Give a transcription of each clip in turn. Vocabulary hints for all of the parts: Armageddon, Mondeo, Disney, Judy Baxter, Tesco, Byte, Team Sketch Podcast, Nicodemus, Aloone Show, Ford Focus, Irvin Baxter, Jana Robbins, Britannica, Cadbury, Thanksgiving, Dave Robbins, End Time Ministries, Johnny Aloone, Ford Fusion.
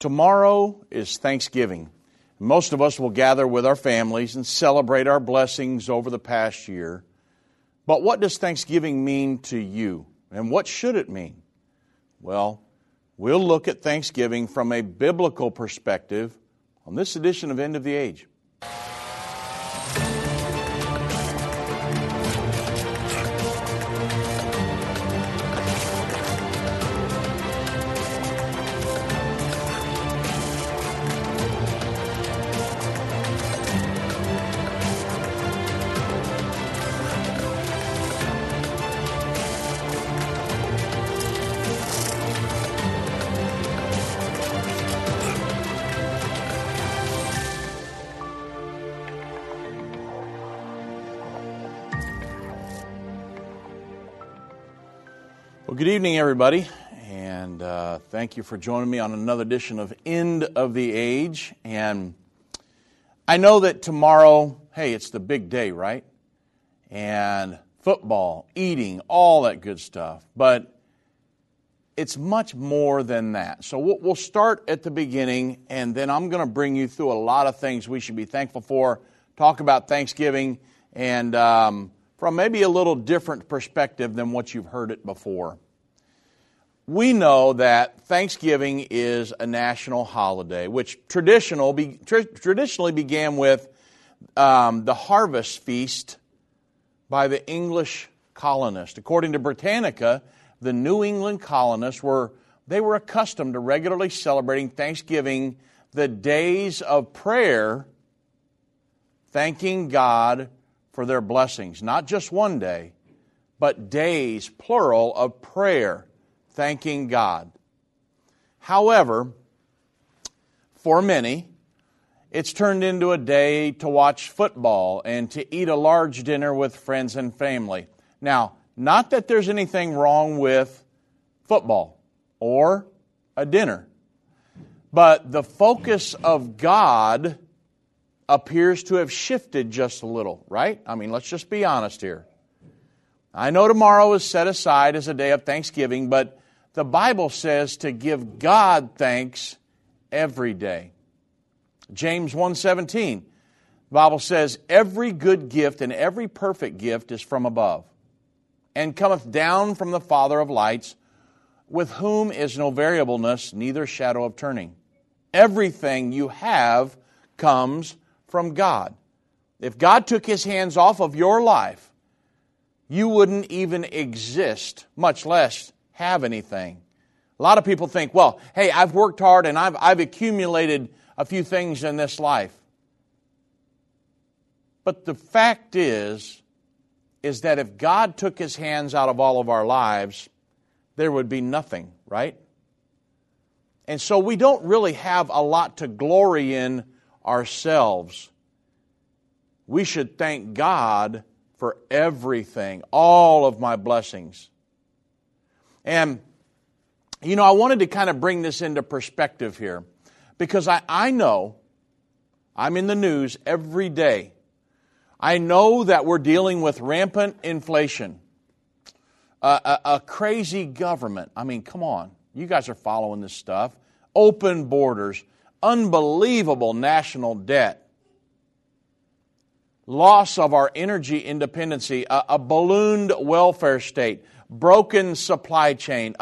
Tomorrow is Thanksgiving. Most of us will gather with our families and celebrate our blessings over the past year. But what does Thanksgiving mean to you? And what should it mean? Well, we'll look at Thanksgiving from a biblical perspective on this edition of End of the Age. Good evening, everybody, and thank you for joining me on another edition of End of the Age. And I know that tomorrow, hey, it's the big day, right? And football, eating, all that good stuff. But it's much more than that. So we'll start at the beginning, and then I'm going to bring you through a lot of things we should be thankful for, talk about Thanksgiving, and from maybe a little different perspective than what you've heard it before. We know that Thanksgiving is a national holiday, which traditionally began with the harvest feast by the English colonists. According to Britannica, the New England colonists were accustomed to regularly celebrating Thanksgiving, the days of prayer, thanking God for their blessings. Not just one day, but days, plural, of prayer, thanking God. However, for many, it's turned into a day to watch football and to eat a large dinner with friends and family. Now, not that there's anything wrong with football or a dinner, but the focus of God appears to have shifted just a little, right? I mean, let's just be honest here. I know tomorrow is set aside as a day of Thanksgiving, but the Bible says to give God thanks every day. James 1:17, the Bible says, every good gift and every perfect gift is from above and cometh down from the Father of lights, with whom is no variableness, neither shadow of turning. Everything you have comes from God. If God took His hands off of your life, you wouldn't even exist, much less have anything. A lot of people think, well, hey, I've worked hard and I've accumulated a few things in this life. But the fact is that if God took His hands out of all of our lives, there would be nothing, right? And so we don't really have a lot to glory in ourselves. We should thank God for everything, all of my blessings. And, you know, I wanted to kind of bring this into perspective here, because I know I'm in the news every day. I know that we're dealing with rampant inflation, a crazy government. I mean, come on. You guys are following this stuff. Open borders. Unbelievable national debt, loss of our energy independency, a ballooned welfare state, broken supply chain,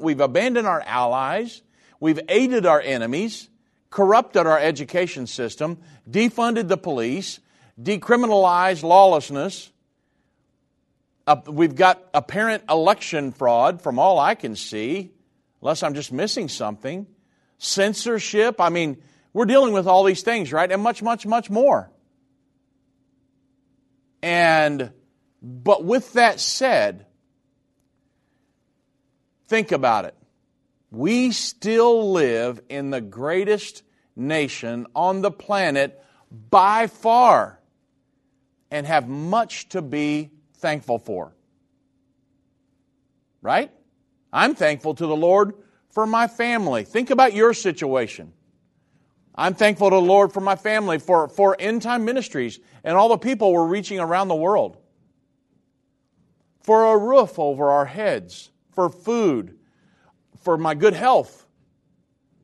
we've abandoned our allies, we've aided our enemies, corrupted our education system, defunded the police, decriminalized lawlessness. We've got apparent election fraud from all I can see, unless I'm just missing something. Censorship. I mean, we're dealing with all these things, right? And much, much, much more. But with that said, think about it. We still live in the greatest nation on the planet by far and have much to be thankful for. Right? I'm thankful to the Lord for my family. Think about your situation. I'm thankful to the Lord for my family, for End Time Ministries and all the people we're reaching around the world. For a roof over our heads, for food, for my good health,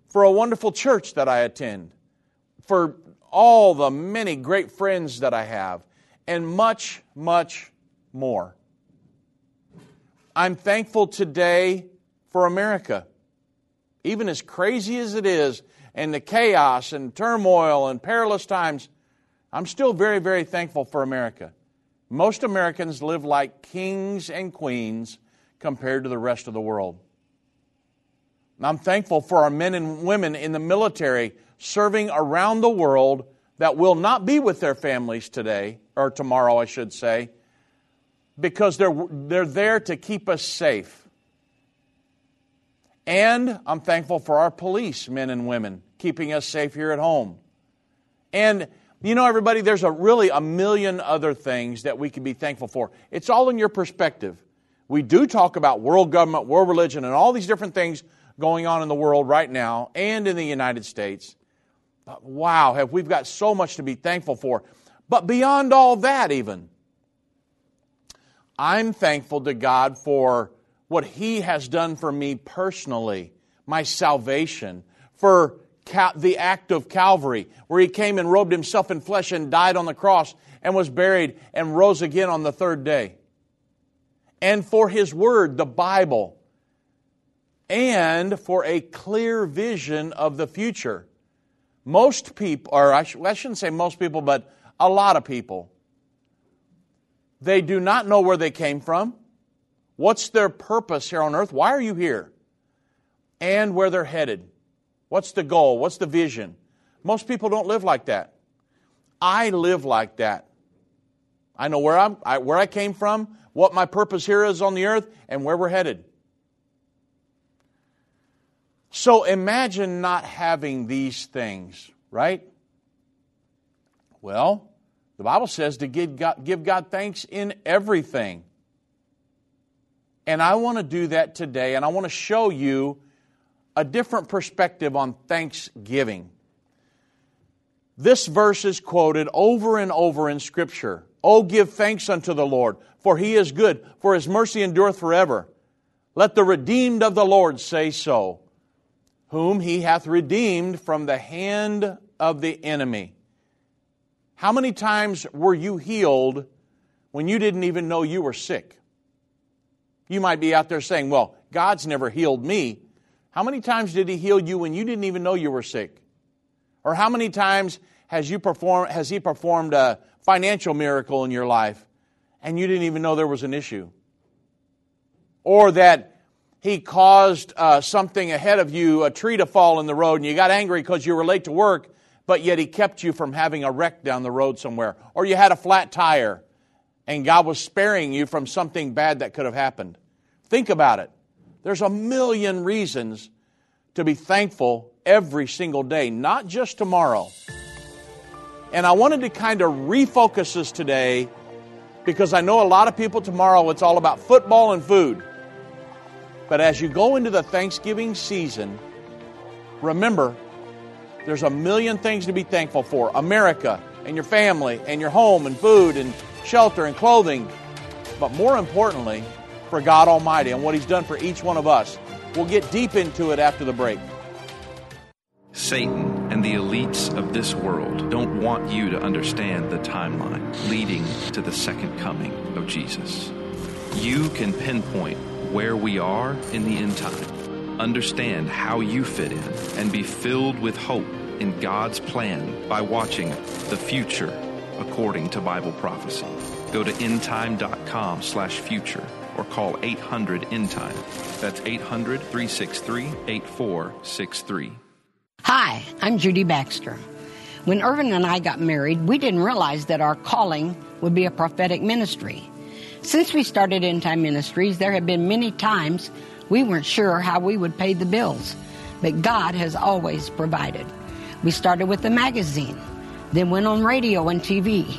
for a wonderful church that I attend, for all the many great friends that I have, and much, much more. I'm thankful today for America. Even as crazy as it is, and the chaos and turmoil and perilous times, I'm still very, very thankful for America. Most Americans live like kings and queens compared to the rest of the world. And I'm thankful for our men and women in the military serving around the world that will not be with their families today, or tomorrow, I should say, because they're there to keep us safe. And I'm thankful for our police men and women keeping us safe here at home. And you know, everybody, there's really a million other things that we can be thankful for. It's all in your perspective. We do talk about world government, world religion, and all these different things going on in the world right now and in the United States. But wow, have we got so much to be thankful for. But beyond all that even, I'm thankful to God for what He has done for me personally, my salvation, for the act of Calvary, where He came and robed Himself in flesh and died on the cross and was buried and rose again on the third day. And for His Word, the Bible. And for a clear vision of the future. Most people, or I shouldn't say most people, but a lot of people, they do not know where they came from. What's their purpose here on earth? Why are you here? And where they're headed. What's the goal? What's the vision? Most people don't live like that. I live like that. I know where I came from, what my purpose here is on the earth, and where we're headed. So imagine not having these things, right? Well, the Bible says to give God thanks in everything. And I want to do that today, and I want to show you a different perspective on thanksgiving. This verse is quoted over and over in Scripture. Oh, give thanks unto the Lord, for He is good, for His mercy endureth forever. Let the redeemed of the Lord say so, whom He hath redeemed from the hand of the enemy. How many times were you healed when you didn't even know you were sick? You might be out there saying, well, God's never healed me. How many times did He heal you when you didn't even know you were sick? Or how many times has He performed a financial miracle in your life and you didn't even know there was an issue? Or that He caused something ahead of you, a tree to fall in the road, and you got angry because you were late to work, but yet He kept you from having a wreck down the road somewhere. Or you had a flat tire and God was sparing you from something bad that could have happened. Think about it. There's a million reasons to be thankful every single day, not just tomorrow. And I wanted to kind of refocus us today because I know a lot of people tomorrow it's all about football and food. But as you go into the Thanksgiving season, remember there's a million things to be thankful for. America and your family and your home and food and shelter and clothing. But more importantly, for God Almighty and what He's done for each one of us. We'll get deep into it after the break. Satan and the elites of this world don't want you to understand the timeline leading to the second coming of Jesus. You can pinpoint where we are in the end time, understand how you fit in, and be filled with hope in God's plan by watching The Future According to Bible Prophecy. Go to endtime.com/future. Or call 800-END-TIME. That's 800-363-8463. Hi, I'm Judy Baxter. When Irvin and I got married, we didn't realize that our calling would be a prophetic ministry. Since we started End Time Ministries, there have been many times we weren't sure how we would pay the bills, but God has always provided. We started with a magazine, then went on radio and TV.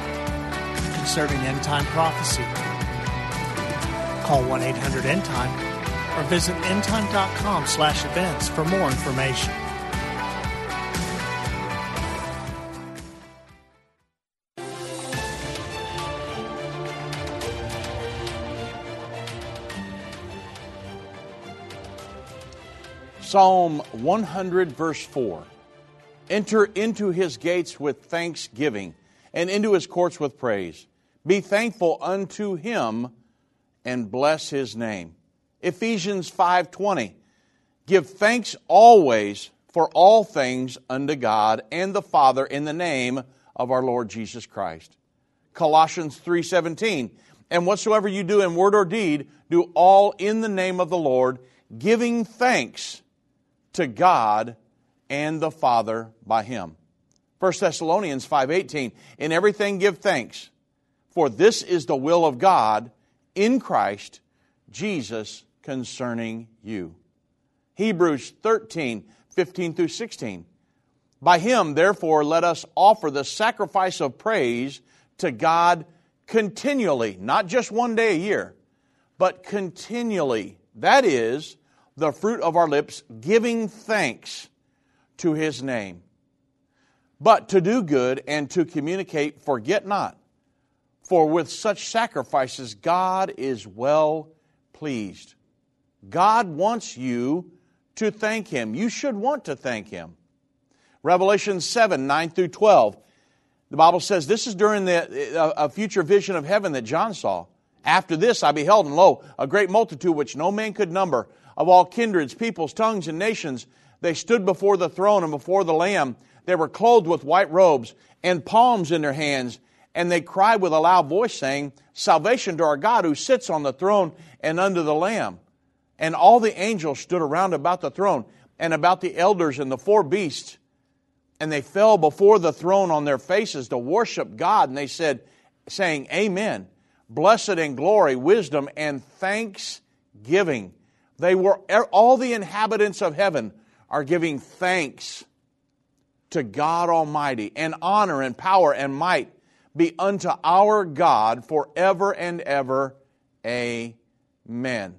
concerning end-time prophecy. Call 1-800-END-TIME or visit endtime.com/events for more information. Psalm 100, verse 4. Enter into his gates with thanksgiving, and into his courts with praise. Be thankful unto him, and bless his name. Ephesians 5:20. Give thanks always for all things unto God and the Father in the name of our Lord Jesus Christ. Colossians 3:17. And whatsoever you do in word or deed, do all in the name of the Lord, giving thanks to God and the Father by him. 1 Thessalonians 5:18, in everything give thanks, for this is the will of God in Christ Jesus concerning you. Hebrews 13:15-16, by him therefore let us offer the sacrifice of praise to God continually, not just one day a year, but continually, that is, the fruit of our lips, giving thanks to his name. But to do good and to communicate, forget not. For with such sacrifices, God is well pleased. God wants you to thank him. You should want to thank him. Revelation 7:9-12. The Bible says this is during a future vision of heaven that John saw. After this I beheld, and lo, a great multitude which no man could number, of all kindreds, peoples, tongues, and nations. They stood before the throne and before the Lamb. They were clothed with white robes and palms in their hands. And they cried with a loud voice, saying, Salvation to our God who sits on the throne and unto the Lamb. And all the angels stood around about the throne and about the elders and the four beasts. And they fell before the throne on their faces to worship God. And they said, saying, Amen. Blessed and glory, wisdom, and thanksgiving. They were all the inhabitants of heaven are giving thanks to God Almighty, and honor and power and might be unto our God forever and ever. Amen.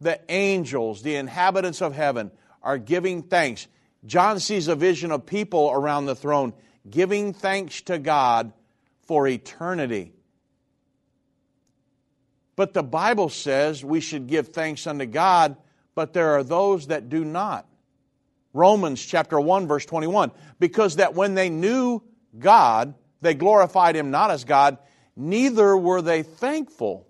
The angels, the inhabitants of heaven, are giving thanks. John sees a vision of people around the throne giving thanks to God for eternity. But the Bible says we should give thanks unto God, but there are those that do not. Romans chapter 1, verse 21, because that when they knew God, they glorified him not as God, neither were they thankful.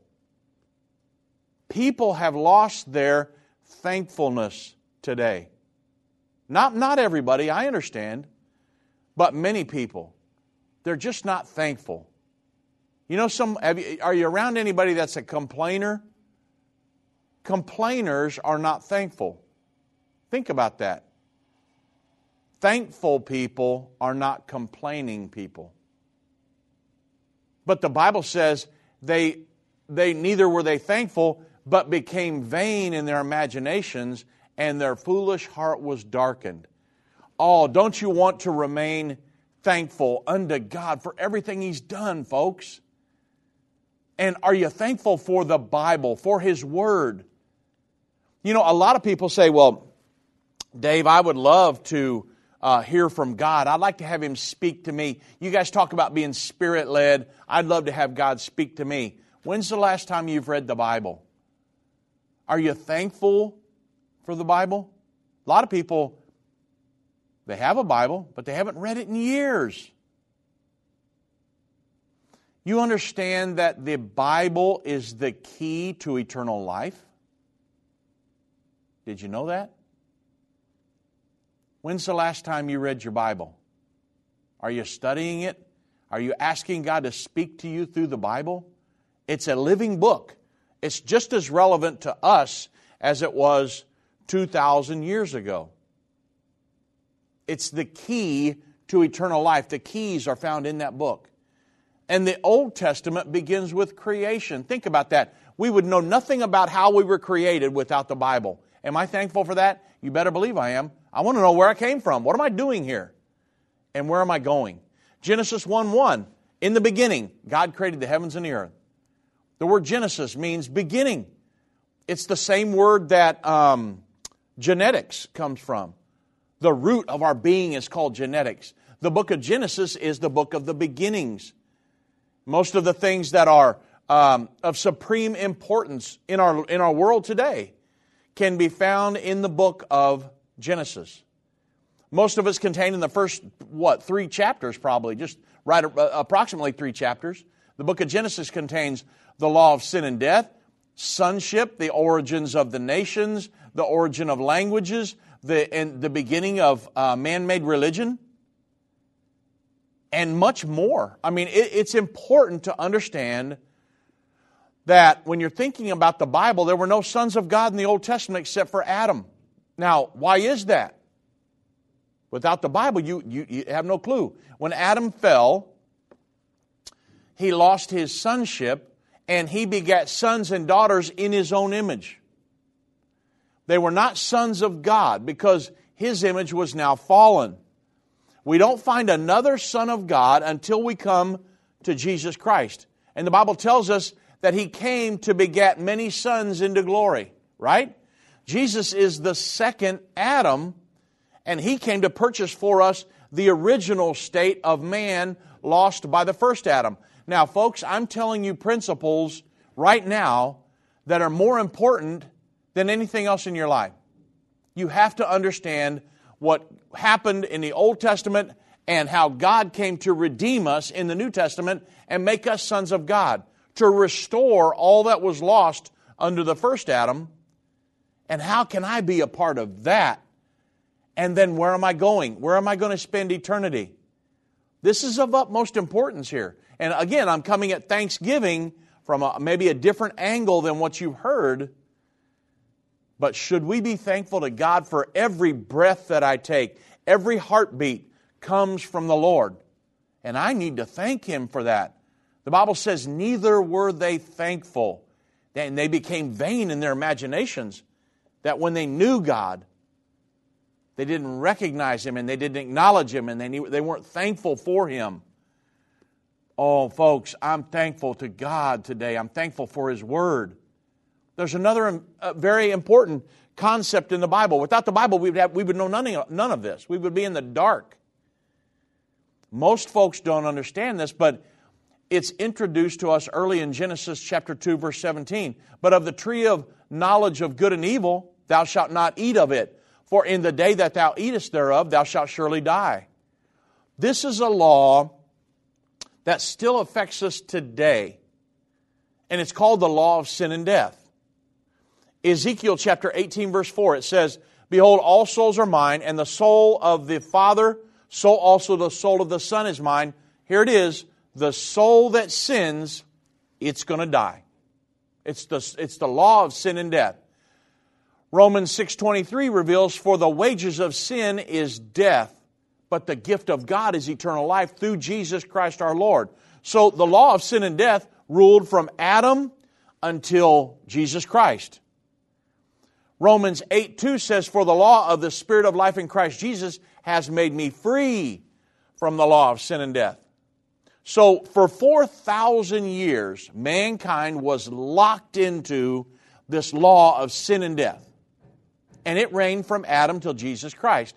People have lost their thankfulness today. Not everybody, I understand, but many people. They're just not thankful. You know, are you around anybody that's a complainer? Complainers are not thankful. Think about that. Thankful people are not complaining people. But the Bible says they neither were they thankful, but became vain in their imaginations, and their foolish heart was darkened. Oh, don't you want to remain thankful unto God for everything he's done, folks? And are you thankful for the Bible, for his word? You know, a lot of people say, well, Dave, I would love to hear from God. I'd like to have him speak to me. You guys talk about being spirit-led. I'd love to have God speak to me. When's the last time you've read the Bible? Are you thankful for the Bible? A lot of people, they have a Bible, but they haven't read it in years. You understand that the Bible is the key to eternal life? Did you know that? When's the last time you read your Bible? Are you studying it? Are you asking God to speak to you through the Bible? It's a living book. It's just as relevant to us as it was 2,000 years ago. It's the key to eternal life. The keys are found in that book. And the Old Testament begins with creation. Think about that. We would know nothing about how we were created without the Bible. Am I thankful for that? You better believe I am. I want to know where I came from. What am I doing here? And where am I going? Genesis 1:1. In the beginning, God created the heavens and the earth. The word Genesis means beginning. It's the same word that genetics comes from. The root of our being is called genetics. The book of Genesis is the book of the beginnings. Most of the things that are of supreme importance in our world today can be found in the book of Genesis. Most of it's contained in the first, three chapters probably, just right approximately three chapters. The book of Genesis contains the law of sin and death, sonship, the origins of the nations, the origin of languages, the beginning of man-made religion, and much more. I mean, it's important to understand that when you're thinking about the Bible, there were no sons of God in the Old Testament except for Adam. Now, why is that? Without the Bible, you have no clue. When Adam fell, he lost his sonship, and he begat sons and daughters in his own image. They were not sons of God because his image was now fallen. We don't find another son of God until we come to Jesus Christ. And the Bible tells us that he came to begat many sons into glory, right? Jesus is the second Adam, and he came to purchase for us the original state of man lost by the first Adam. Now, folks, I'm telling you principles right now that are more important than anything else in your life. You have to understand what happened in the Old Testament and how God came to redeem us in the New Testament and make us sons of God, to restore all that was lost under the first Adam. And how can I be a part of that? And then where am I going? Where am I going to spend eternity? This is of utmost importance here. And again, I'm coming at Thanksgiving from maybe a different angle than what you've heard. But should we be thankful to God for every breath that I take? Every heartbeat comes from the Lord. And I need to thank Him for that. The Bible says, neither were they thankful. And they became vain in their imaginations, that when they knew God, they didn't recognize Him, and they didn't acknowledge Him, and they weren't thankful for Him. Oh, folks, I'm thankful to God today. I'm thankful for His Word. There's another very important concept in the Bible. Without the Bible, we would know none of this. We would be in the dark. Most folks don't understand this, but it's introduced to us early in Genesis chapter 2, verse 17. But of the tree of knowledge of good and evil, thou shalt not eat of it. For in the day that thou eatest thereof, thou shalt surely die. This is a law that still affects us today. And it's called the law of sin and death. Ezekiel chapter 18, verse 4, it says, Behold, all souls are mine, and the soul of the Father, so also the soul of the Son is mine. Here it is, the soul that sins, it's going to die. It's the law of sin and death. Romans 6:23 reveals, For the wages of sin is death, but the gift of God is eternal life through Jesus Christ our Lord. So the law of sin and death ruled from Adam until Jesus Christ. Romans 8:2 says, For the law of the Spirit of life in Christ Jesus has made me free from the law of sin and death. So for 4,000 years, mankind was locked into this law of sin and death. And it reigned from Adam till Jesus Christ,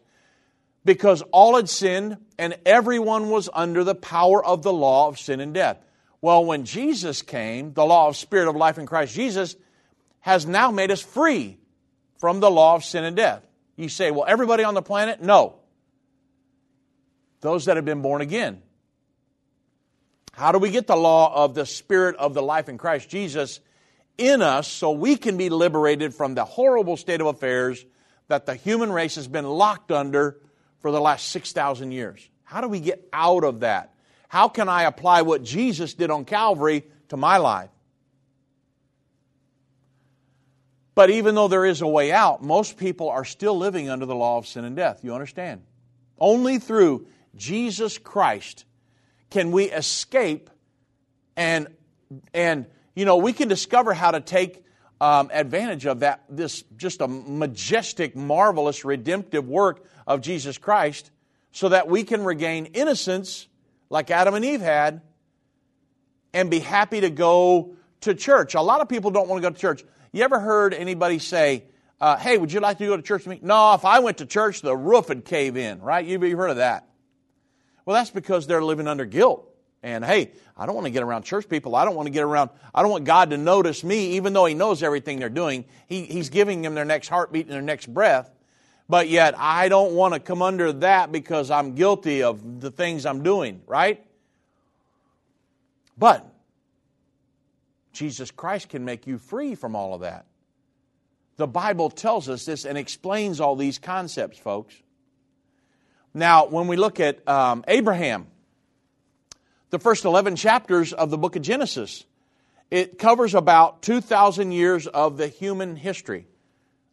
because all had sinned and everyone was under the power of the law of sin and death. Well, when Jesus came, the law of Spirit of life in Christ Jesus has now made us free from the law of sin and death. You say, well, everybody on the planet? No. Those that have been born again. How do we get the law of the Spirit of the life in Christ Jesus in us, so we can be liberated from the horrible state of affairs that the human race has been locked under for the last 6,000 years? How do we get out of that? How can I apply what Jesus did on Calvary to my life? But even though there is a way out, most people are still living under the law of sin and death. You understand? Only through Jesus Christ can we escape and you know, we can discover how to take advantage of that, this just a majestic, marvelous, redemptive work of Jesus Christ so that we can regain innocence like Adam and Eve had and be happy to go to church. A lot of people don't want to go to church. You ever heard anybody say, hey, would you like to go to church with me? No, if I went to church, the roof would cave in, right? You've heard of that. Well, that's because they're living under guilt. And hey, I don't want to get around church people. I don't want God to notice me, even though He knows everything they're doing. He's giving them their next heartbeat and their next breath. But yet, I don't want to come under that because I'm guilty of the things I'm doing, right? But Jesus Christ can make you free from all of that. The Bible tells us this and explains all these concepts, folks. Now, when we look at Abraham, the first 11 chapters of the book of Genesis, it covers about 2,000 years of the human history.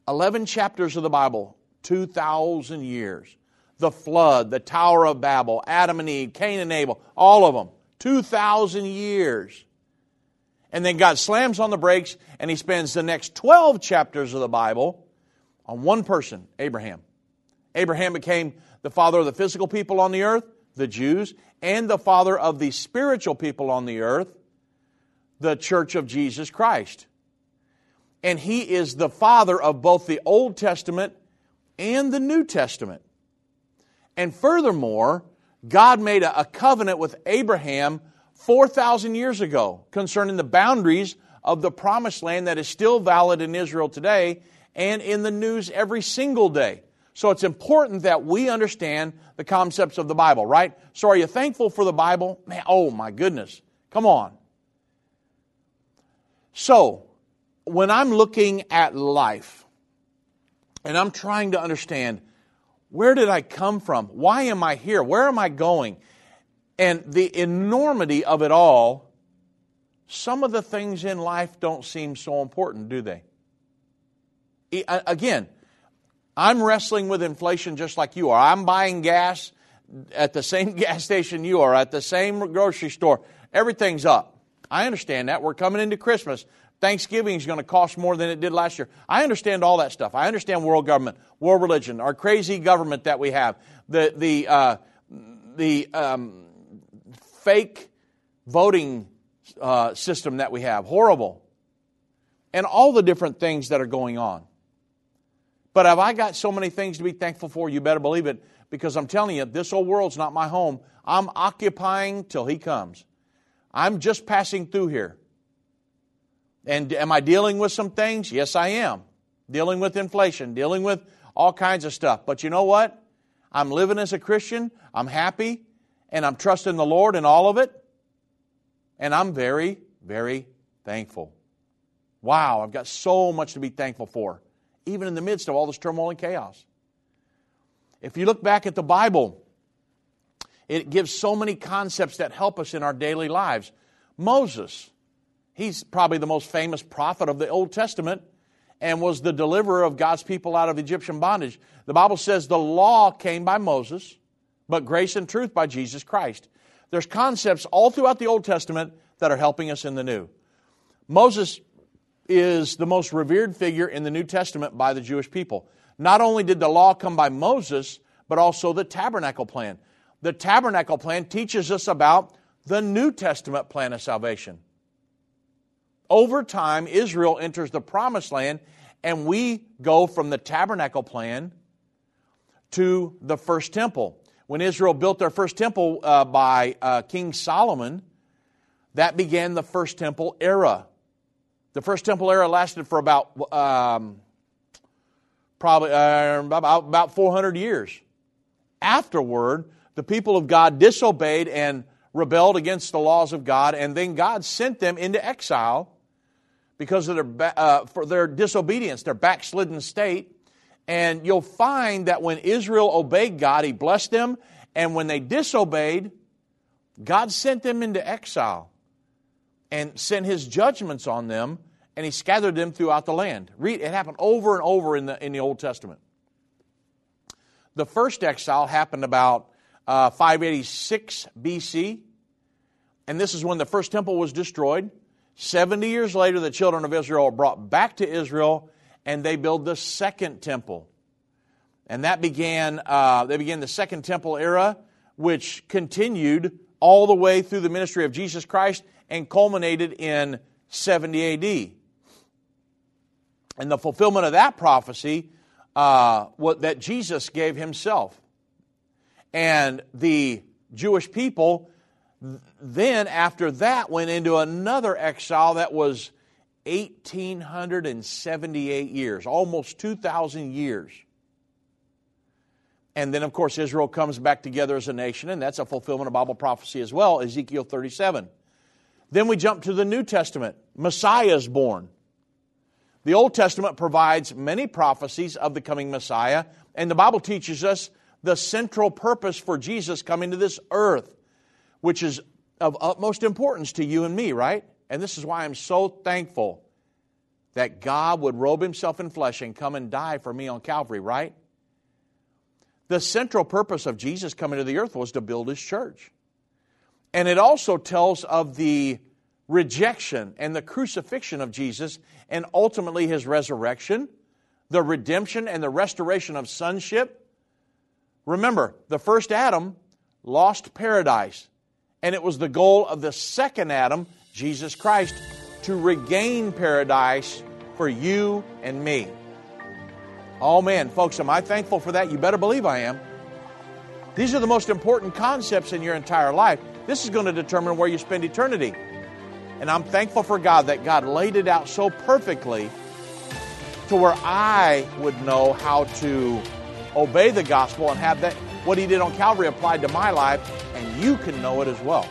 11 chapters of the Bible, 2,000 years. The flood, the Tower of Babel, Adam and Eve, Cain and Abel, all of them, 2,000 years. And then God slams on the brakes and He spends the next 12 chapters of the Bible on one person, Abraham. Abraham became the father of the physical people on the earth, the Jews, and the father of the spiritual people on the earth, the church of Jesus Christ. And he is the father of both the Old Testament and the New Testament. And furthermore, God made a covenant with Abraham 4,000 years ago concerning the boundaries of the promised land that is still valid in Israel today and in the news every single day. So it's important that we understand the concepts of the Bible, right? So are you thankful for the Bible? Man, oh my goodness, come on. So when I'm looking at life and I'm trying to understand, where did I come from? Why am I here? Where am I going? And the enormity of it all, some of the things in life don't seem so important, do they? Again, I'm wrestling with inflation just like you are. I'm buying gas at the same gas station you are, at the same grocery store. Everything's up. I understand that. We're coming into Christmas. Thanksgiving is going to cost more than it did last year. I understand all that stuff. I understand world government, world religion, our crazy government that we have, the fake voting system that we have, horrible, and all the different things that are going on. But have I got so many things to be thankful for? You better believe it, because I'm telling you, this old world's not my home. I'm occupying till He comes. I'm just passing through here. And am I dealing with some things? Yes, I am. Dealing with inflation, dealing with all kinds of stuff. But you know what? I'm living as a Christian. I'm happy, and I'm trusting the Lord in all of it. And I'm very, very thankful. Wow, I've got so much to be thankful for, even in the midst of all this turmoil and chaos. If you look back at the Bible, it gives so many concepts that help us in our daily lives. Moses, he's probably the most famous prophet of the Old Testament and was the deliverer of God's people out of Egyptian bondage. The Bible says the law came by Moses, but grace and truth by Jesus Christ. There's concepts all throughout the Old Testament that are helping us in the New. Moses is the most revered figure in the New Testament by the Jewish people. Not only did the law come by Moses, but also the tabernacle plan. The tabernacle plan teaches us about the New Testament plan of salvation. Over time, Israel enters the promised land, and we go from the tabernacle plan to the first temple. When Israel built their first temple by King Solomon, that began the first temple era. The first temple era lasted for about probably 400 years. Afterward, the people of God disobeyed and rebelled against the laws of God, and then God sent them into exile because of their disobedience, their backslidden state. And you'll find that when Israel obeyed God, He blessed them, And when they disobeyed, God sent them into exile and sent His judgments on them, and He scattered them throughout the land. Read, it happened over and over in the Old Testament. The first exile happened about 586 B.C., and this is when the first temple was destroyed. 70 years later, the children of Israel are brought back to Israel, and they build the second temple. And that began, they began the second temple era, which continued all the way through the ministry of Jesus Christ and culminated in 70 A.D. And the fulfillment of that prophecy that Jesus gave Himself. And the Jewish people then, after that, went into another exile that was 1,878 years, almost 2,000 years. And then, of course, Israel comes back together as a nation, and that's a fulfillment of Bible prophecy as well, Ezekiel 37. Then we jump to the New Testament. Messiah is born. The Old Testament provides many prophecies of the coming Messiah, and the Bible teaches us the central purpose for Jesus coming to this earth, which is of utmost importance to you and me, right? And this is why I'm so thankful that God would robe Himself in flesh and come and die for me on Calvary, right? The central purpose of Jesus coming to the earth was to build His church. And it also tells of the rejection and the crucifixion of Jesus and ultimately His resurrection, the redemption and the restoration of sonship. Remember, the first Adam lost paradise, and it was the goal of the second Adam, Jesus Christ, to regain paradise for you and me. Oh man, folks, am I thankful for that? You better believe I am. These are the most important concepts in your entire life. This is going to determine where you spend eternity. And I'm thankful for God that God laid it out so perfectly to where I would know how to obey the gospel and have that what He did on Calvary applied to my life, and you can know it as well.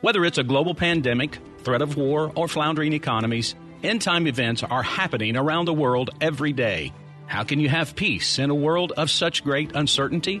Whether it's a global pandemic, threat of war, or floundering economies, end-time events are happening around the world every day. How can you have peace in a world of such great uncertainty?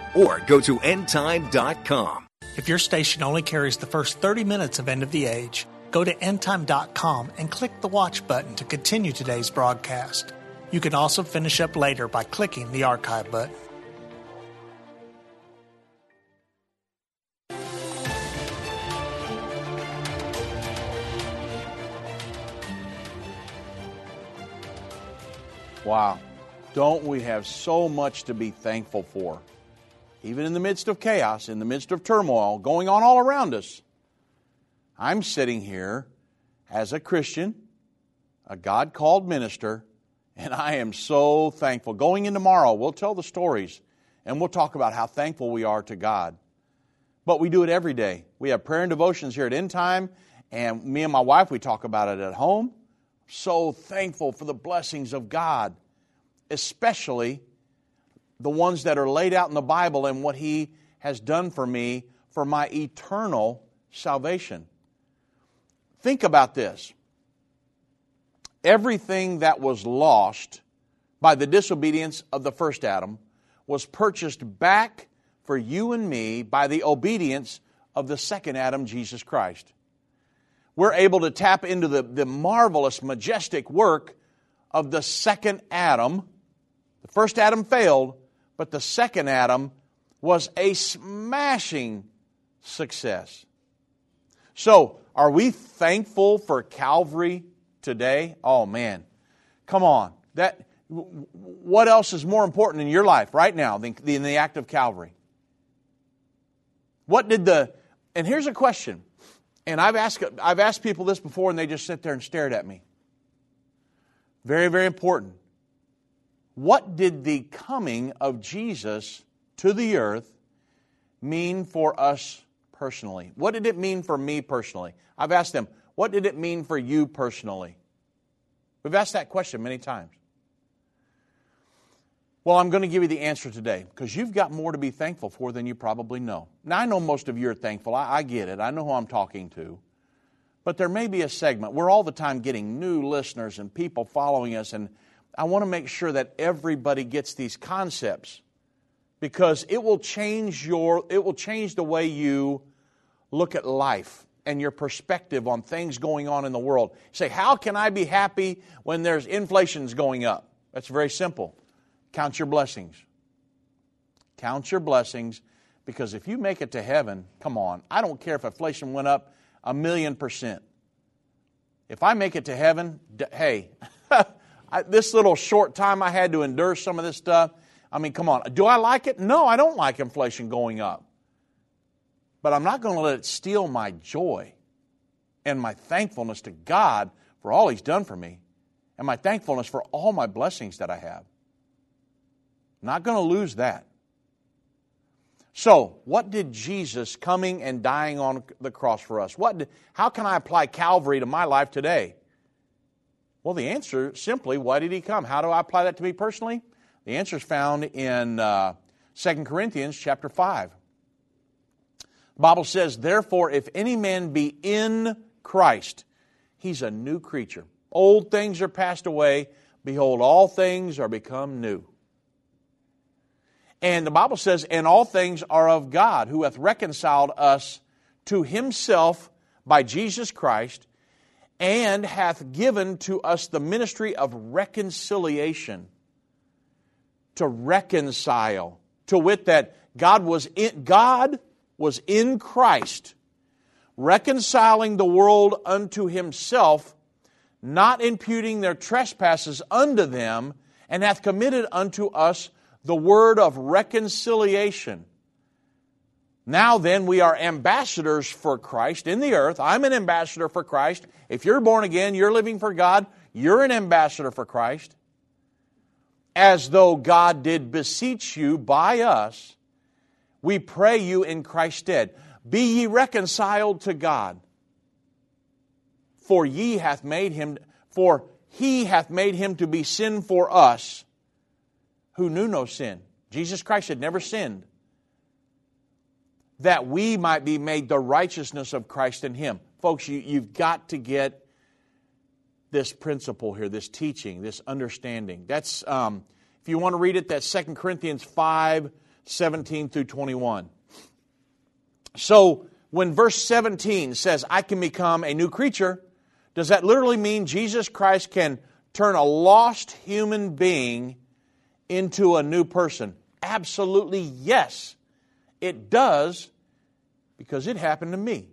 Or go to endtime.com. If your station only carries the first 30 minutes of End of the Age, go to endtime.com and click the watch button to continue today's broadcast. You can also finish up later by clicking the archive button. Wow, don't we have so much to be thankful for? Even in the midst of chaos, in the midst of turmoil going on all around us, I'm sitting here as a Christian, a God-called minister, and I am so thankful. Going in tomorrow, we'll tell the stories, and we'll talk about how thankful we are to God. But we do it every day. We have prayer and devotions here at End Time, and me and my wife, we talk about it at home. So thankful for the blessings of God, especially the ones that are laid out in the Bible and what He has done for me for my eternal salvation. Think about this. Everything that was lost by the disobedience of the first Adam was purchased back for you and me by the obedience of the second Adam, Jesus Christ. We're able to tap into the marvelous, majestic work of the second Adam. The first Adam failed, but the second Adam was a smashing success. So, are we thankful for Calvary today? Oh, man. Come on. What else is more important in your life right now than the act of Calvary? And here's a question. And I've asked people this before, and they just sit there and stared at me. Very, very important. What did the coming of Jesus to the earth mean for us personally? What did it mean for me personally? I've asked them, what did it mean for you personally? We've asked that question many times. Well, I'm going to give you the answer today, because you've got more to be thankful for than you probably know. Now, I know most of you are thankful. I get it. I know who I'm talking to. But there may be a segment. We're all the time getting new listeners and people following us, and I want to make sure that everybody gets these concepts, because it will change the way you look at life and your perspective on things going on in the world. Say, how can I be happy when there's inflation's going up? That's very simple. Count your blessings. Count your blessings, because if you make it to heaven, come on, I don't care if inflation went up 1,000,000%. If I make it to heaven, hey, this little short time I had to endure some of this stuff, I mean, come on. Do I like it? No, I don't like inflation going up. But I'm not going to let it steal my joy and my thankfulness to God for all He's done for me and my thankfulness for all my blessings that I have. Not going to lose that. So, what did Jesus coming and dying on the cross for us? How can I apply Calvary to my life today? Well, the answer simply, why did He come? How do I apply that to me personally? The answer is found in 2 Corinthians chapter 5. The Bible says, therefore, if any man be in Christ, he's a new creature. Old things are passed away. Behold, all things are become new. And the Bible says, and all things are of God, who hath reconciled us to Himself by Jesus Christ, and hath given to us the ministry of reconciliation. To reconcile. To wit, that God was in Christ, reconciling the world unto Himself, not imputing their trespasses unto them, and hath committed unto us the word of reconciliation. Now then, we are ambassadors for Christ in the earth. I'm an ambassador for Christ. If you're born again, you're living for God, you're an ambassador for Christ. As though God did beseech you by us, we pray you in Christ's stead. Be ye reconciled to God, for He hath made Him to be sin for us, who knew no sin. Jesus Christ had never sinned, that we might be made the righteousness of Christ in Him. Folks, you've got to get this principle here, this teaching, this understanding. That's, if you want to read it, that's 2 Corinthians 5, 17 through 21. So, when verse 17 says, I can become a new creature, does that literally mean Jesus Christ can turn a lost human being into a new person? Absolutely yes, it does, because it happened to me.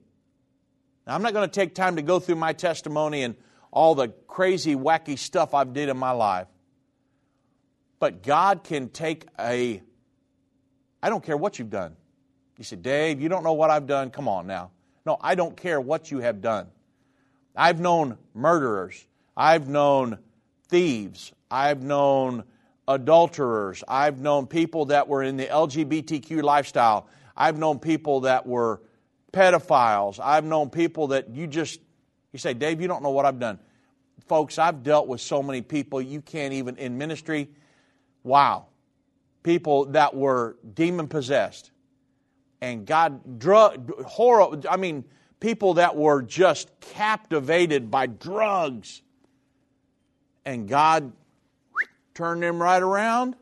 Now, I'm not going to take time to go through my testimony and all the crazy, wacky stuff I've did in my life. But God can take I don't care what you've done. You say, Dave, you don't know what I've done. Come on now. No, I don't care what you have done. I've known murderers. I've known thieves. I've known adulterers. I've known people that were in the LGBTQ lifestyle. I've known people that were pedophiles. I've known people that you say, Dave, you don't know what I've done. Folks, I've dealt with so many people you can't even, in ministry, wow. People that were demon possessed. And God, people that were just captivated by drugs. And God turned them right around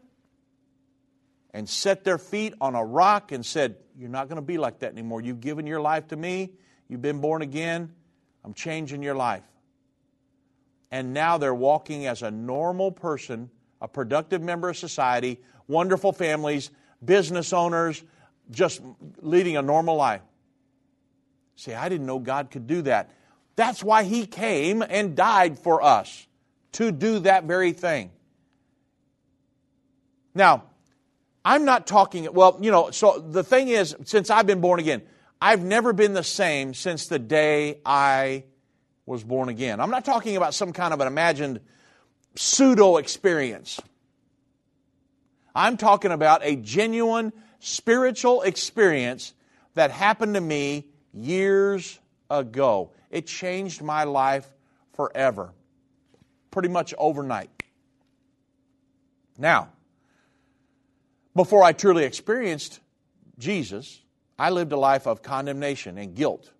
and set their feet on a rock and said, you're not going to be like that anymore. You've given your life to me. You've been born again. I'm changing your life. And now they're walking as a normal person, a productive member of society, wonderful families, business owners, just leading a normal life. See, I didn't know God could do that. That's why He came and died for us, to do that very thing. Now, I'm not talking, so the thing is, since I've been born again, I've never been the same since the day I was born again. I'm not talking about some kind of an imagined pseudo experience. I'm talking about a genuine spiritual experience that happened to me years ago. It changed my life forever, pretty much overnight. Now, before I truly experienced Jesus, I lived a life of condemnation and guilt.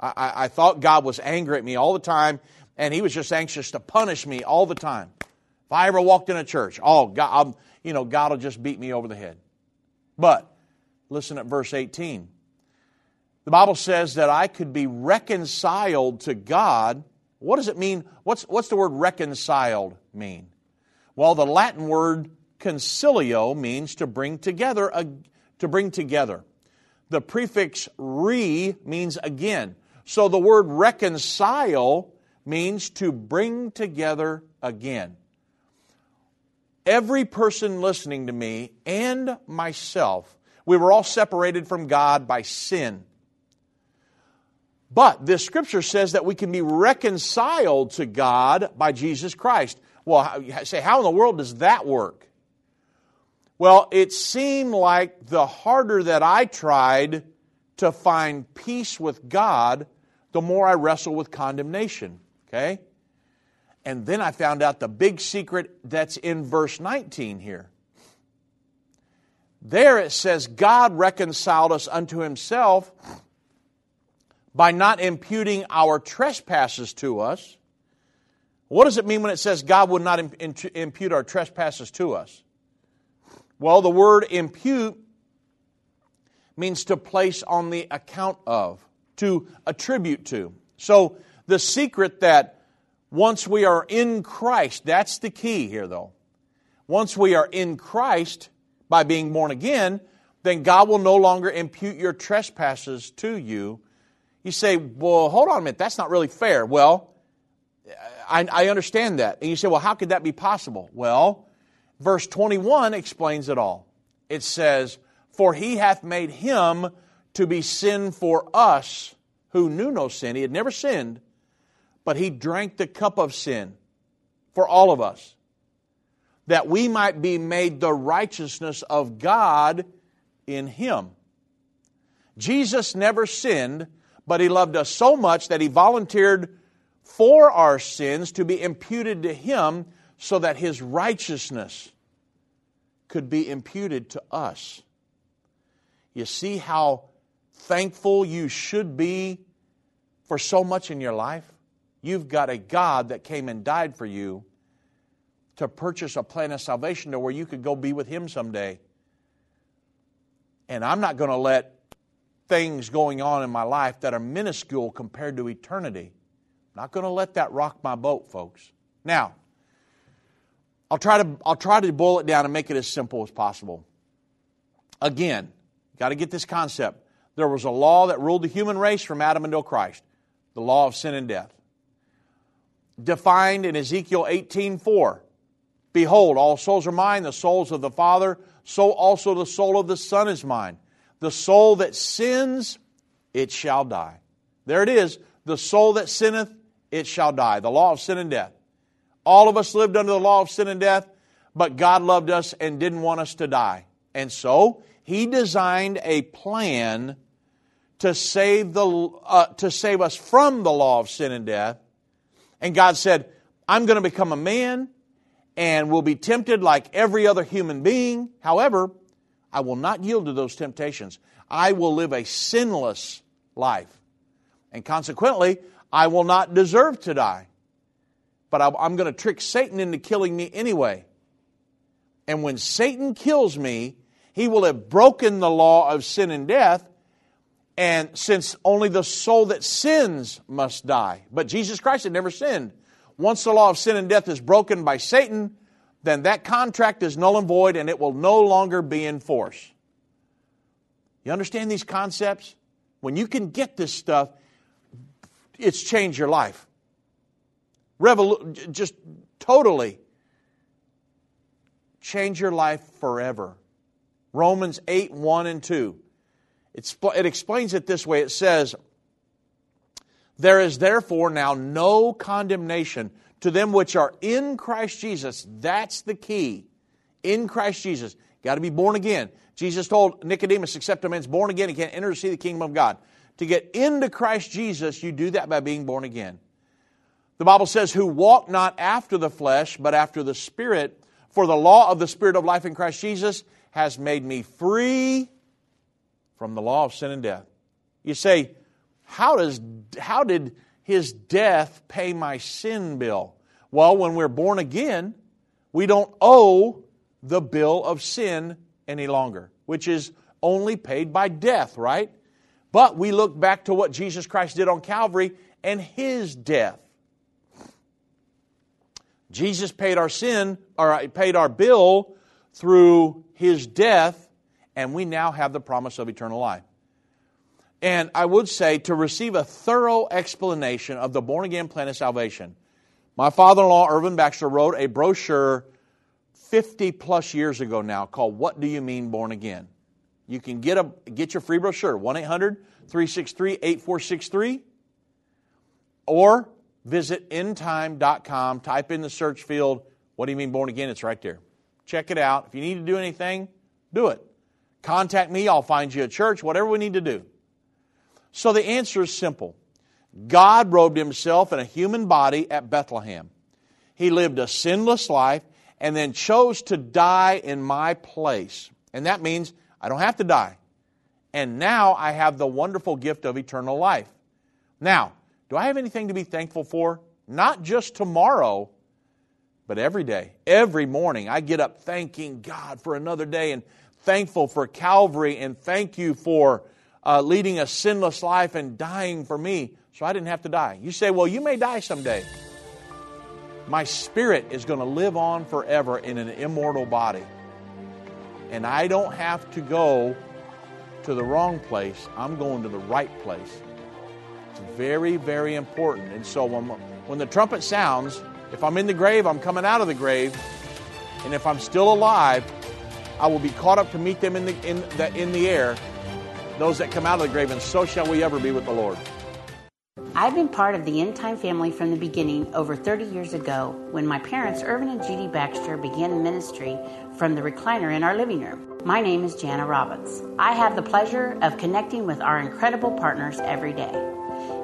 I thought God was angry at me all the time, and He was just anxious to punish me all the time. If I ever walked in a church, God will just beat me over the head. But listen at verse 18. The Bible says that I could be reconciled to God. What does it mean? What's the word reconciled mean? Well, the Latin word concilio means to bring together. The prefix re means again. So the word reconcile means to bring together again. Every person listening to me and myself, we were all separated from God by sin. But this scripture says that we can be reconciled to God by Jesus Christ. Well, say, how in the world does that work? Well, it seemed like the harder that I tried to find peace with God, the more I wrestled with condemnation, okay? And then I found out the big secret that's in verse 19 here. There it says, God reconciled us unto Himself by not imputing our trespasses to us. What does it mean when it says God would not impute our trespasses to us? Well, the word impute means to place on the account of, to attribute to. So the secret that once we are in Christ, that's the key here though. Once we are in Christ by being born again, then God will no longer impute your trespasses to you. You say, well, hold on a minute, that's not really fair. Well, I understand that. And you say, well, how could that be possible? Well, verse 21 explains it all. It says, for He hath made Him to be sin for us who knew no sin. He had never sinned, but He drank the cup of sin for all of us, that we might be made the righteousness of God in Him. Jesus never sinned, but He loved us so much that He volunteered for our sins to be imputed to Him, so that His righteousness could be imputed to us. You see how thankful you should be for so much in your life? You've got a God that came and died for you to purchase a plan of salvation to where you could go be with Him someday. And I'm not going to let things going on in my life that are minuscule compared to eternity. I'm not going to let that rock my boat, folks. Now, I'll try to boil it down and make it as simple as possible. Again, got to get this concept. There was a law that ruled the human race from Adam until Christ, the law of sin and death. Defined in Ezekiel 18:4, behold, all souls are mine, the souls of the Father, so also the soul of the Son is mine. The soul that sins, it shall die. There it is. The soul that sinneth, it shall die. The law of sin and death. All of us lived under the law of sin and death, but God loved us and didn't want us to die. And so He designed a plan to save us from the law of sin and death. And God said, I'm going to become a man and will be tempted like every other human being. However, I will not yield to those temptations. I will live a sinless life. And consequently, I will not deserve to die. But I'm going to trick Satan into killing me anyway. And when Satan kills me, He will have broken the law of sin and death, and since only the soul that sins must die. But Jesus Christ had never sinned. Once the law of sin and death is broken by Satan, then that contract is null and void, and it will no longer be in force. You understand these concepts? When you can get this stuff, it's changed your life. Just totally change your life forever. Romans 8, 1 and 2. It explains it this way. It says, "There is therefore now no condemnation to them which are in Christ Jesus." That's the key. In Christ Jesus. Got to be born again. Jesus told Nicodemus, except a man's born again, he can't enter to see the kingdom of God. To get into Christ Jesus, you do that by being born again. The Bible says, "Who walk not after the flesh, but after the Spirit, for the law of the Spirit of life in Christ Jesus has made me free from the law of sin and death." You say, how did His death pay my sin bill? Well, when we're born again, we don't owe the bill of sin any longer, which is only paid by death, right? But we look back to what Jesus Christ did on Calvary and His death. Jesus paid our sin, or paid our bill through His death, and we now have the promise of eternal life. And I would say, to receive a thorough explanation of the born-again plan of salvation, my father-in-law, Irvin Baxter, wrote a brochure 50-plus years ago now called "What Do You Mean Born Again?" You can get your free brochure, 1-800-363-8463, or visit endtime.com, type in the search field, "What do you mean born again?" It's right there. Check it out. If you need to do anything, do it. Contact me, I'll find you a church, whatever we need to do. So the answer is simple. God robed Himself in a human body at Bethlehem. He lived a sinless life and then chose to die in my place. And that means I don't have to die. And now I have the wonderful gift of eternal life. Now, do I have anything to be thankful for? Not just tomorrow, but every day. Every morning I get up thanking God for another day, and thankful for Calvary, and thank you for leading a sinless life and dying for me so I didn't have to die. You say, well, you may die someday. My spirit is going to live on forever in an immortal body. And I don't have to go to the wrong place. I'm going to the right place. It's very, very important. And so when the trumpet sounds, if I'm in the grave, I'm coming out of the grave. And if I'm still alive, I will be caught up to meet them in the air, those that come out of the grave, and so shall we ever be with the Lord. I've been part of the End Time family from the beginning over 30 years ago when my parents, Irvin and Judy Baxter, began ministry from the recliner in our living room. My name is Jana Robbins. I have the pleasure of connecting with our incredible partners every day.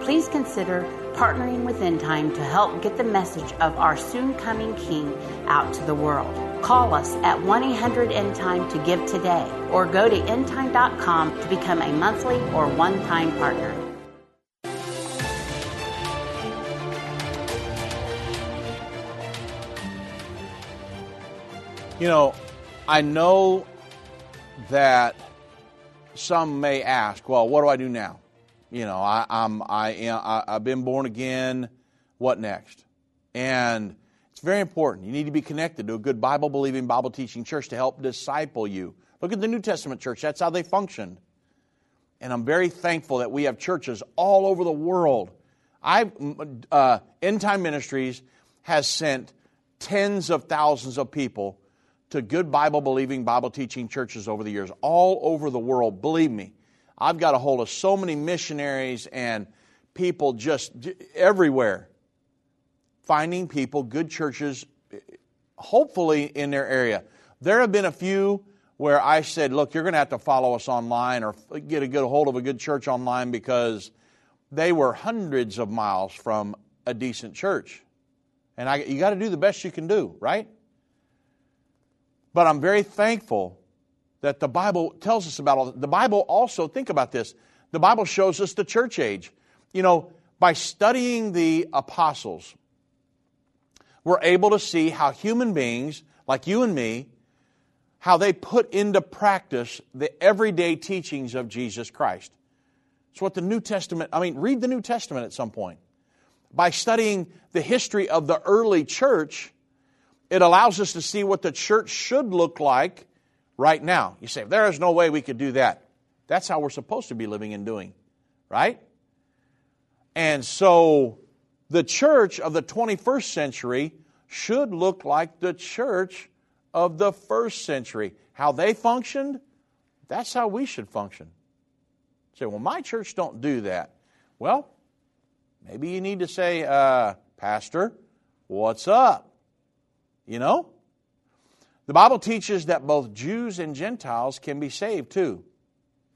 please consider partnering with End Time to help get the message of our soon-coming King out to the world. Call us at 1-800-END-TIME to give today, or go to endtime.com to become a monthly or one-time partner. You know, I know that some may ask, well, what do I do now? You know, I've been born again. What next? And it's very important. You need to be connected to a good Bible-believing, Bible-teaching church to help disciple you. Look at the New Testament church. That's how they functioned. And I'm very thankful that we have churches all over the world. End Time Ministries has sent tens of thousands of people to good Bible-believing, Bible-teaching churches over the years, all over the world. Believe me, I've got a hold of so many missionaries and people just everywhere, finding people, good churches, hopefully in their area. There have been a few where I said, look, you're going to have to follow us online or get a good hold of a good church online, because they were hundreds of miles from a decent church. And you got to do the best you can do, right? But I'm very thankful that the Bible tells us about all that. The Bible also, think about this, the Bible shows us the church age. You know, by studying the apostles, we're able to see how human beings, like you and me, how they put into practice the everyday teachings of Jesus Christ. It's what the New Testament, read the New Testament at some point. By studying the history of the early church, it allows us to see what the church should look like right now. You say, there is no way we could do that. That's how we're supposed to be living and doing, right? And so the church of the 21st century should look like the church of the first century. How they functioned, that's how we should function. You say, well, my church don't do that. Well, maybe you need to say, Pastor, what's up? You know? The Bible teaches that both Jews and Gentiles can be saved too.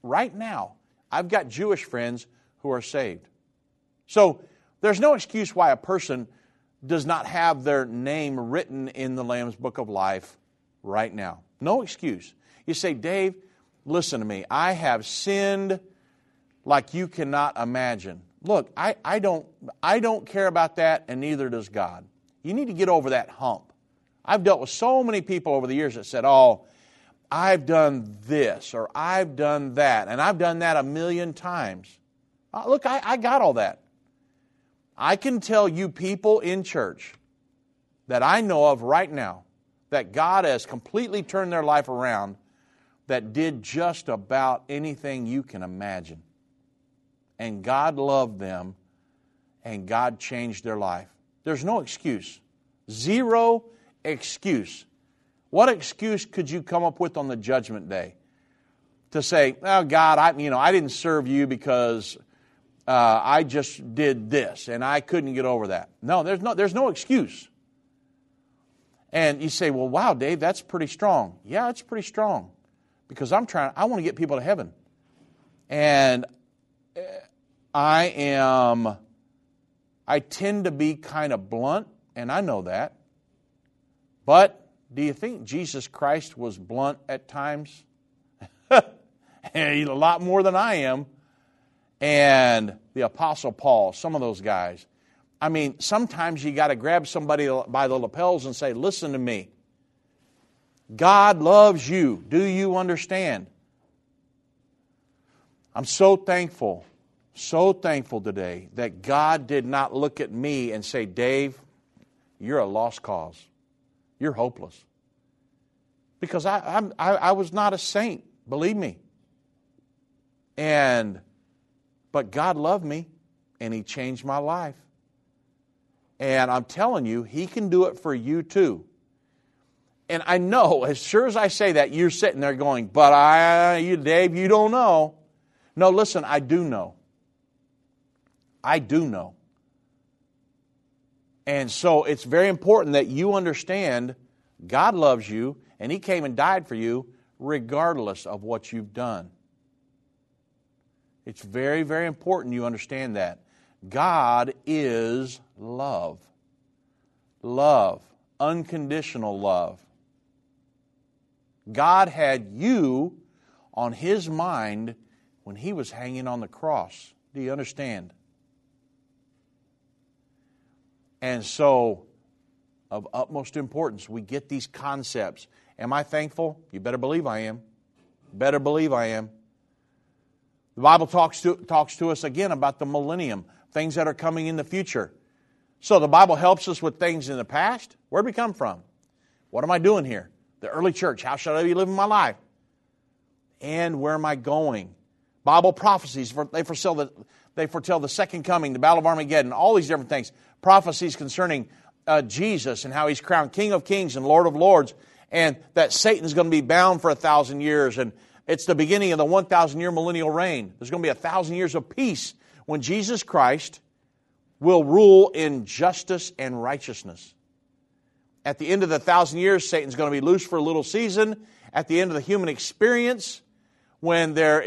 Right now, I've got Jewish friends who are saved. So there's no excuse why a person does not have their name written in the Lamb's Book of Life right now. No excuse. You say, Dave, listen to me. I have sinned like you cannot imagine. Look, I don't care about that, and neither does God. You need to get over that hump. I've dealt with so many people over the years that said, oh, I've done this or I've done that, and I've done that a million times. Look, I got all that. I can tell you people in church that I know of right now that God has completely turned their life around that did just about anything you can imagine. And God loved them, and God changed their life. There's no excuse. Zero excuse. What excuse could you come up with on the judgment day to say, oh, God, I didn't serve you because I just did this, and I couldn't get over that. No, there's no excuse. And you say, well, wow, Dave, that's pretty strong. Yeah, it's pretty strong, because I want to get people to heaven. And I tend to be kind of blunt, and I know that. But do you think Jesus Christ was blunt at times? A lot more than I am. And the Apostle Paul, some of those guys. Sometimes you got to grab somebody by the lapels and say, listen to me. God loves you. Do you understand? I'm so thankful today that God did not look at me and say, Dave, you're a lost cause. You're hopeless. Because I was not a saint, believe me. But God loved me, and He changed my life. And I'm telling you, He can do it for you too. And I know, as sure as I say that, you're sitting there going, but Dave, you don't know. No, listen, I do know. I do know. And so it's very important that you understand God loves you, and He came and died for you regardless of what you've done. It's very, very important you understand that. God is love. Love. Unconditional love. God had you on His mind when He was hanging on the cross. Do you understand? And so, of utmost importance, we get these concepts. Am I thankful? You better believe I am. Better believe I am. The Bible talks to us again about the millennium, things that are coming in the future. So the Bible helps us with things in the past. Where did we come from? What am I doing here? The early church. How should I be living my life? And where am I going? Bible prophecies, they foretell the second coming, the battle of Armageddon, all these different things. Prophecies concerning Jesus and how He's crowned King of Kings and Lord of Lords, and that Satan's going to be bound for 1,000 years, and it's the beginning of the 1,000-year millennial reign. There's going to be 1,000 years of peace when Jesus Christ will rule in justice and righteousness. At the end of the 1,000 years, Satan's going to be loose for a little season, at the end of the human experience, when there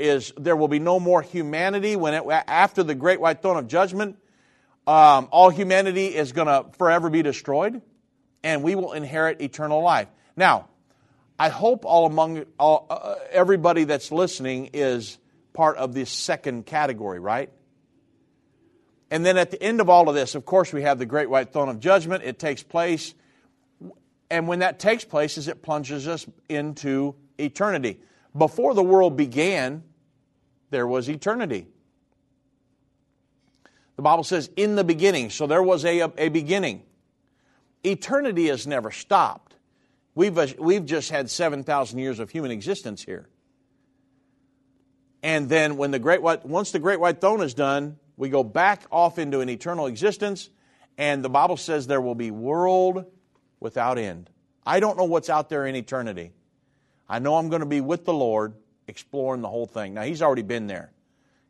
will be no more humanity, after the great white throne of judgment, all humanity is going to forever be destroyed, and we will inherit eternal life. Now, I hope everybody that's listening is part of this second category, right? And then at the end of all of this, of course, we have the great white throne of judgment. It takes place, and when that takes place, it plunges us into eternity. Before the world began, there was eternity. The Bible says, in the beginning. So there was a beginning. Eternity has never stopped. We've just had 7,000 years of human existence here. And then once the great white throne is done, we go back off into an eternal existence, and the Bible says there will be world without end. I don't know what's out there in eternity. I know I'm going to be with the Lord exploring the whole thing. Now, He's already been there.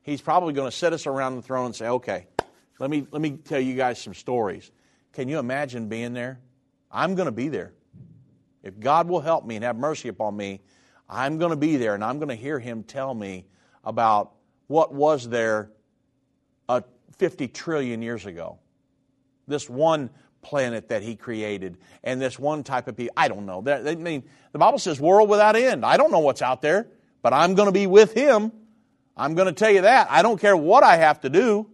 He's probably going to set us around the throne and say, okay, let me tell you guys some stories. Can you imagine being there? I'm going to be there. If God will help me and have mercy upon me, I'm going to be there, and I'm going to hear Him tell me about what was there 50 trillion years ago. This one planet that He created and this one type of people. I don't know. I mean, the Bible says world without end. I don't know what's out there, but I'm going to be with Him. I'm going to tell you that. I don't care what I have to do.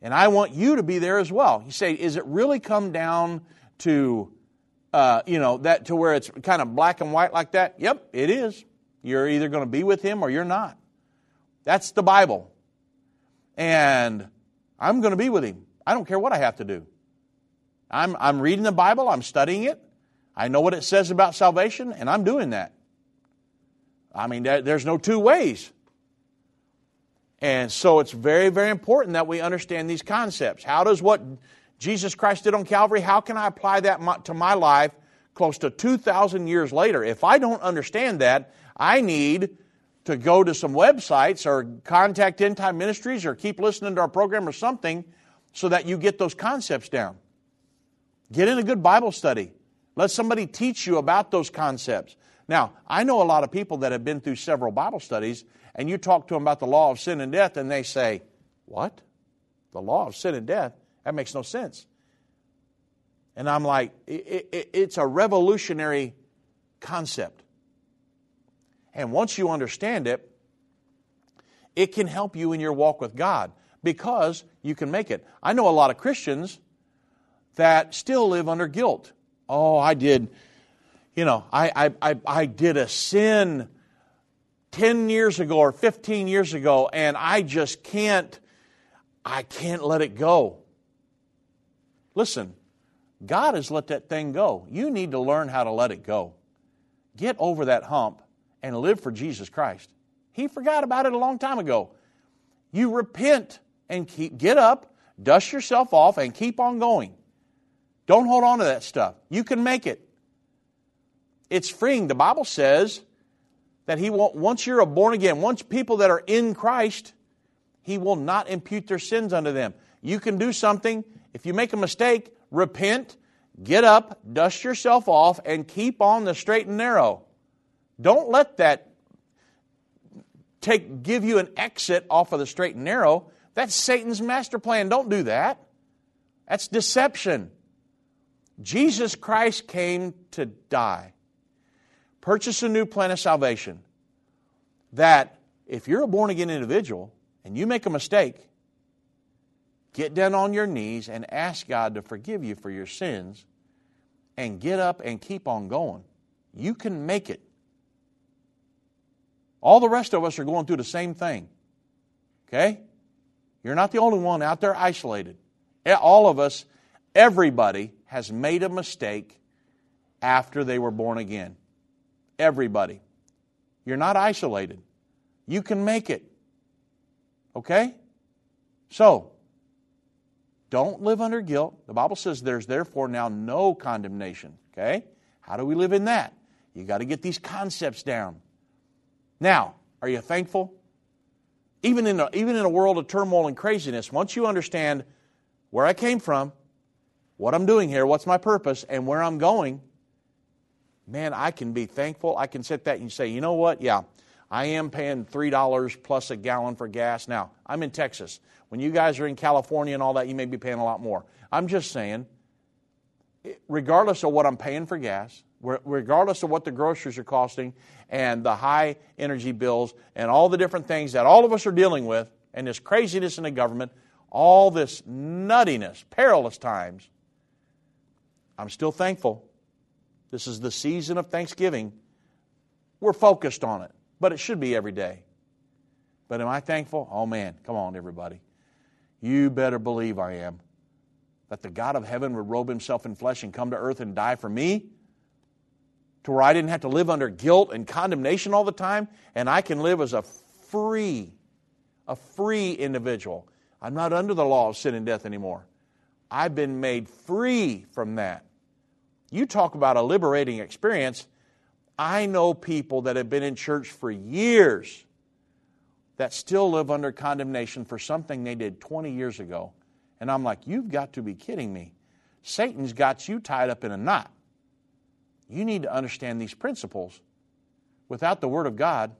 And I want you to be there as well. You say, is it really come down to, that to where it's kind of black and white like that? Yep, it is. You're either going to be with Him or you're not. That's the Bible. And I'm going to be with Him. I don't care what I have to do. I'm reading the Bible. I'm studying it. I know what it says about salvation, and I'm doing that. I mean, there's no two ways. And so it's very, very important that we understand these concepts. How does what Jesus Christ did on Calvary, how can I apply that to my life close to 2,000 years later? If I don't understand that, I need to go to some websites or contact End Time Ministries or keep listening to our program or something so that you get those concepts down. Get in a good Bible study. Let somebody teach you about those concepts. Now, I know a lot of people that have been through several Bible studies, and you talk to them about the law of sin and death, and they say, what? The law of sin and death? That makes no sense. And I'm like, it's a revolutionary concept. And once you understand it, it can help you in your walk with God because you can make it. I know a lot of Christians that still live under guilt. Oh, I did a sin 10 years ago or 15 years ago, and I can't let it go. Listen, God has let that thing go. You need to learn how to let it go. Get over that hump and live for Jesus Christ. He forgot about it a long time ago. You repent and get up, dust yourself off, and keep on going. Don't hold on to that stuff. You can make it. It's freeing. The Bible says that once you're born again, once people that are in Christ, He will not impute their sins unto them. You can do something. If you make a mistake, repent, get up, dust yourself off, and keep on the straight and narrow. Don't let that give you an exit off of the straight and narrow. That's Satan's master plan. Don't do that. That's deception. Jesus Christ came to die. Purchase a new plan of salvation that if you're a born-again individual and you make a mistake, get down on your knees and ask God to forgive you for your sins and get up and keep on going. You can make it. All the rest of us are going through the same thing. Okay? You're not the only one out there isolated. All of us, everybody has made a mistake after they were born again. Everybody. You're not isolated. You can make it. Okay? So, don't live under guilt. The Bible says there's therefore now no condemnation. Okay? How do we live in that? You got to get these concepts down. Now, are you thankful? Even in a world of turmoil and craziness, once you understand where I came from, what I'm doing here, what's my purpose, and where I'm going, man, I can be thankful. I can sit that and say, you know what? Yeah, I am paying $3 plus a gallon for gas. Now, I'm in Texas. When you guys are in California and all that, you may be paying a lot more. I'm just saying, regardless of what I'm paying for gas, regardless of what the groceries are costing and the high energy bills and all the different things that all of us are dealing with and this craziness in the government, all this nuttiness, perilous times, I'm still thankful. This is the season of Thanksgiving. We're focused on it, but it should be every day. But am I thankful? Oh, man, come on, everybody. You better believe I am. That the God of heaven would robe himself in flesh and come to earth and die for me, to where I didn't have to live under guilt and condemnation all the time, and I can live as a free individual. I'm not under the law of sin and death anymore. I've been made free from that. You talk about a liberating experience. I know people that have been in church for years that still live under condemnation for something they did 20 years ago. And I'm like, you've got to be kidding me. Satan's got you tied up in a knot. You need to understand these principles. Without the Word of God,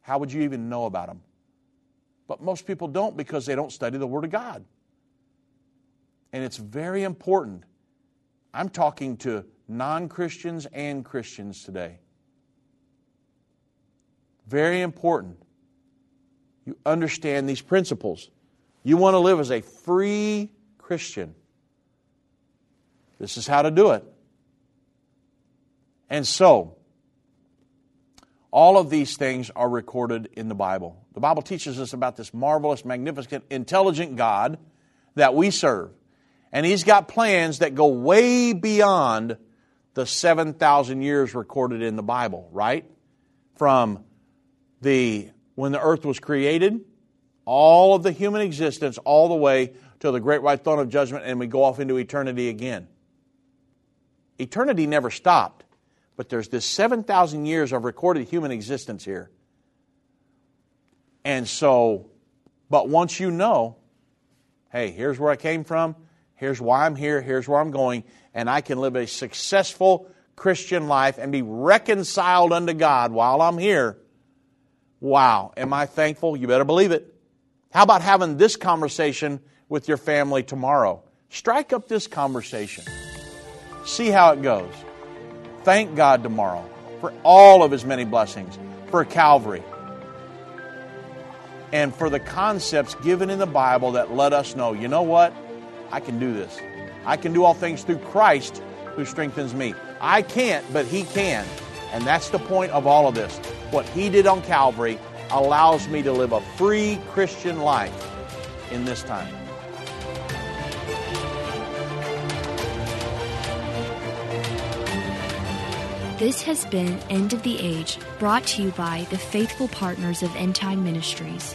how would you even know about them? But most people don't, because they don't study the Word of God. And it's very important. I'm talking to non-Christians and Christians today. Very important. You understand these principles. You want to live as a free Christian. This is how to do it. And so, all of these things are recorded in the Bible. The Bible teaches us about this marvelous, magnificent, intelligent God that we serve. And He's got plans that go way beyond the 7,000 years recorded in the Bible, right? From when the earth was created, all of the human existence, all the way to the great white throne of judgment, and we go off into eternity again. Eternity never stopped, but there's this 7,000 years of recorded human existence here. And so, but once you know, hey, here's where I came from, here's why I'm here, here's where I'm going, and I can live a successful Christian life and be reconciled unto God while I'm here, wow, am I thankful? You better believe it. How about having this conversation with your family tomorrow? Strike up this conversation. See how it goes. Thank God tomorrow for all of His many blessings, for Calvary, and for the concepts given in the Bible that let us know, you know what? I can do this. I can do all things through Christ who strengthens me. I can't, but He can. And that's the point of all of this. What He did on Calvary allows me to live a free Christian life in this time. This has been End of the Age, brought to you by the faithful partners of End Time Ministries.